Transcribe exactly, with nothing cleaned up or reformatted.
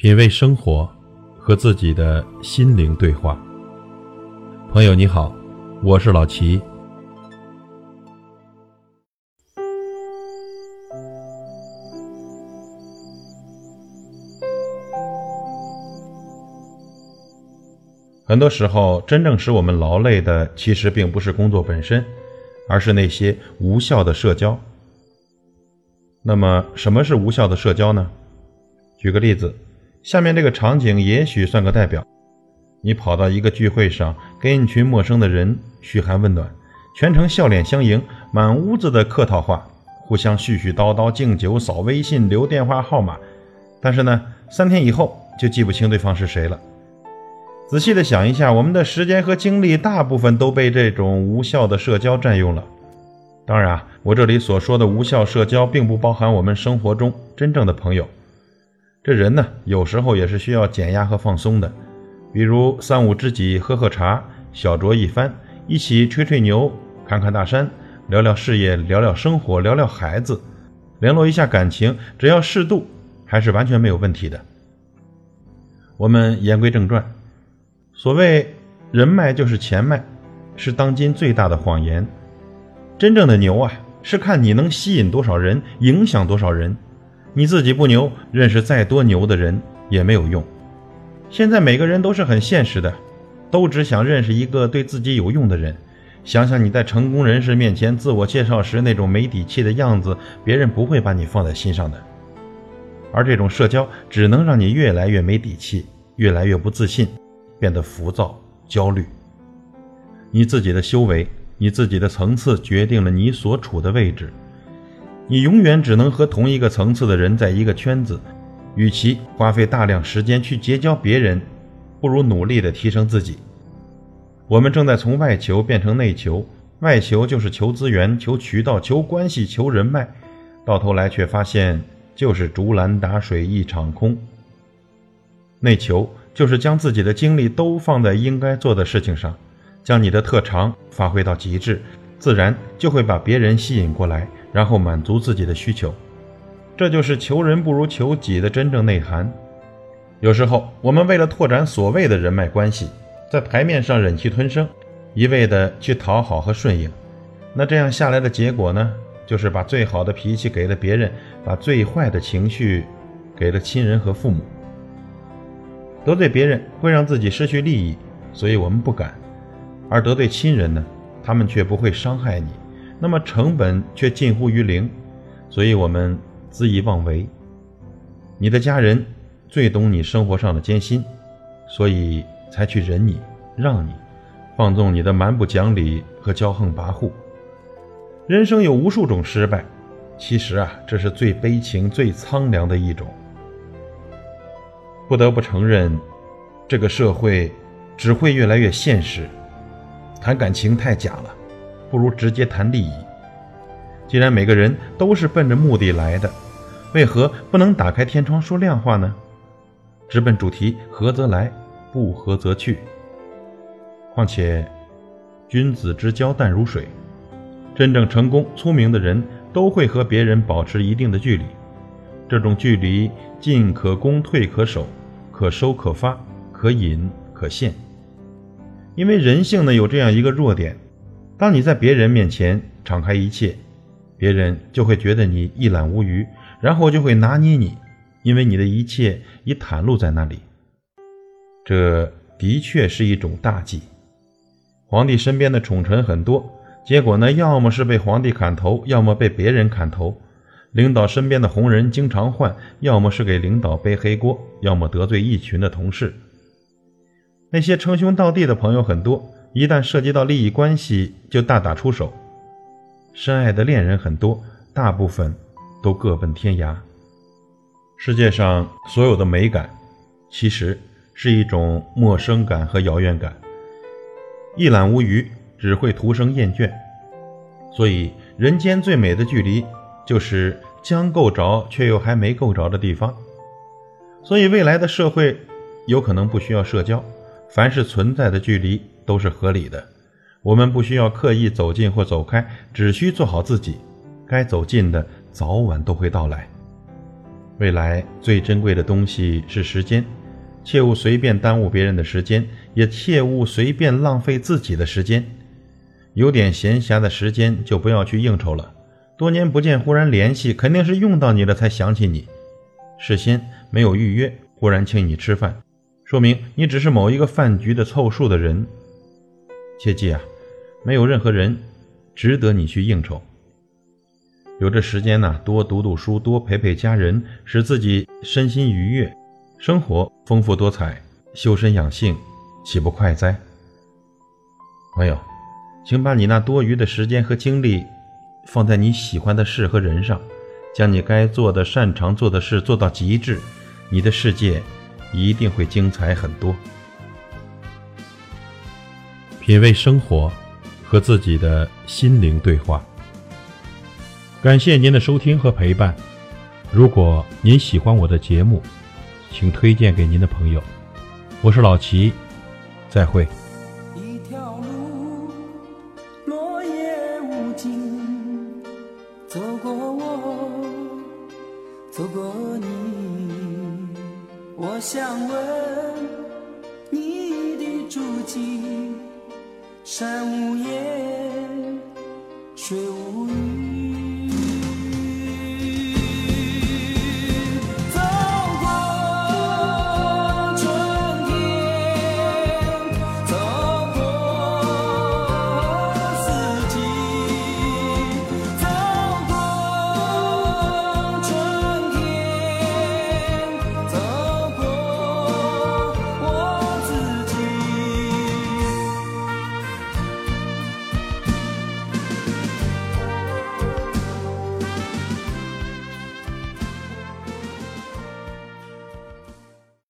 品味生活，和自己的心灵对话。朋友你好，我是老齐。很多时候，真正使我们劳累的，其实并不是工作本身，而是那些无效的社交。那么，什么是无效的社交呢？举个例子，下面这个场景也许算个代表。你跑到一个聚会上，跟一群陌生的人嘘寒问暖，全程笑脸相迎，满屋子的客套话，互相絮絮叨叨，敬酒，扫微信，留电话号码。但是呢，三天以后就记不清对方是谁了。仔细的想一下，我们的时间和精力大部分都被这种无效的社交占用了。当然啊，我这里所说的无效社交并不包含我们生活中真正的朋友。这人呢，有时候也是需要减压和放松的，比如三五知己喝喝茶，小酌一番，一起吹吹牛，侃侃大山，聊聊事业，聊聊生活，聊聊孩子，联络一下感情，只要适度，还是完全没有问题的。我们言归正传，所谓人脉就是钱脉，是当今最大的谎言。真正的牛啊，是看你能吸引多少人，影响多少人。你自己不牛，认识再多牛的人也没有用。现在每个人都是很现实的，都只想认识一个对自己有用的人。想想你在成功人士面前自我介绍时那种没底气的样子，别人不会把你放在心上的。而这种社交只能让你越来越没底气，越来越不自信，变得浮躁、焦虑。你自己的修为，你自己的层次决定了你所处的位置。你永远只能和同一个层次的人在一个圈子，与其花费大量时间去结交别人，不如努力地提升自己。我们正在从外求变成内求，外求就是求资源、求渠道、求关系、求人脉，到头来却发现就是竹篮打水一场空。内求就是将自己的精力都放在应该做的事情上，将你的特长发挥到极致，自然就会把别人吸引过来，然后满足自己的需求。这就是求人不如求己的真正内涵。有时候我们为了拓展所谓的人脉关系，在牌面上忍气吞声，一味的去讨好和顺应。那这样下来的结果呢，就是把最好的脾气给了别人，把最坏的情绪给了亲人和父母。得罪别人会让自己失去利益，所以我们不敢。而得罪亲人呢，他们却不会伤害你，那么成本却近乎于零，所以我们恣意妄为。你的家人最懂你生活上的艰辛，所以才去忍你、让你，放纵你的蛮不讲理和骄横跋扈。人生有无数种失败，其实啊，这是最悲情、最苍凉的一种。不得不承认，这个社会只会越来越现实，谈感情太假了，不如直接谈利益。既然每个人都是奔着目的来的，为何不能打开天窗说亮话呢？直奔主题，合则来，不合则去。况且君子之交淡如水，真正成功聪明的人都会和别人保持一定的距离。这种距离进可攻，退可守，可收可发，可引可限。因为人性呢，有这样一个弱点，当你在别人面前敞开一切，别人就会觉得你一览无余，然后就会拿捏你，因为你的一切已袒露在那里。这的确是一种大忌。皇帝身边的宠臣很多，结果呢，要么是被皇帝砍头，要么被别人砍头。领导身边的红人经常换，要么是给领导背黑锅，要么得罪一群的同事。那些称兄道弟的朋友很多，一旦涉及到利益关系就大打出手。深爱的恋人很多，大部分都各奔天涯。世界上所有的美感，其实是一种陌生感和遥远感。一览无余只会徒生厌倦。所以人间最美的距离，就是将够着却又还没够着的地方。所以未来的社会有可能不需要社交，凡是存在的距离都是合理的。我们不需要刻意走近或走开，只需做好自己，该走近的早晚都会到来。未来最珍贵的东西是时间，切勿随便耽误别人的时间，也切勿随便浪费自己的时间。有点闲暇的时间就不要去应酬了，多年不见忽然联系，肯定是用到你了才想起你。事先没有预约，忽然请你吃饭，说明你只是某一个饭局的凑数的人。切记啊，没有任何人值得你去应酬。有这时间呢，多读读书，多陪陪家人，使自己身心愉悦，生活丰富多彩，修身养性，岂不快哉？朋友，请把你那多余的时间和精力放在你喜欢的事和人上，将你该做的、擅长做的事做到极致，你的世界一定会精彩很多。品味生活，和自己的心灵对话。感谢您的收听和陪伴。如果您喜欢我的节目，请推荐给您的朋友。我是老齐，再会。走过我，走过你，我想问你的足迹，山无言，水无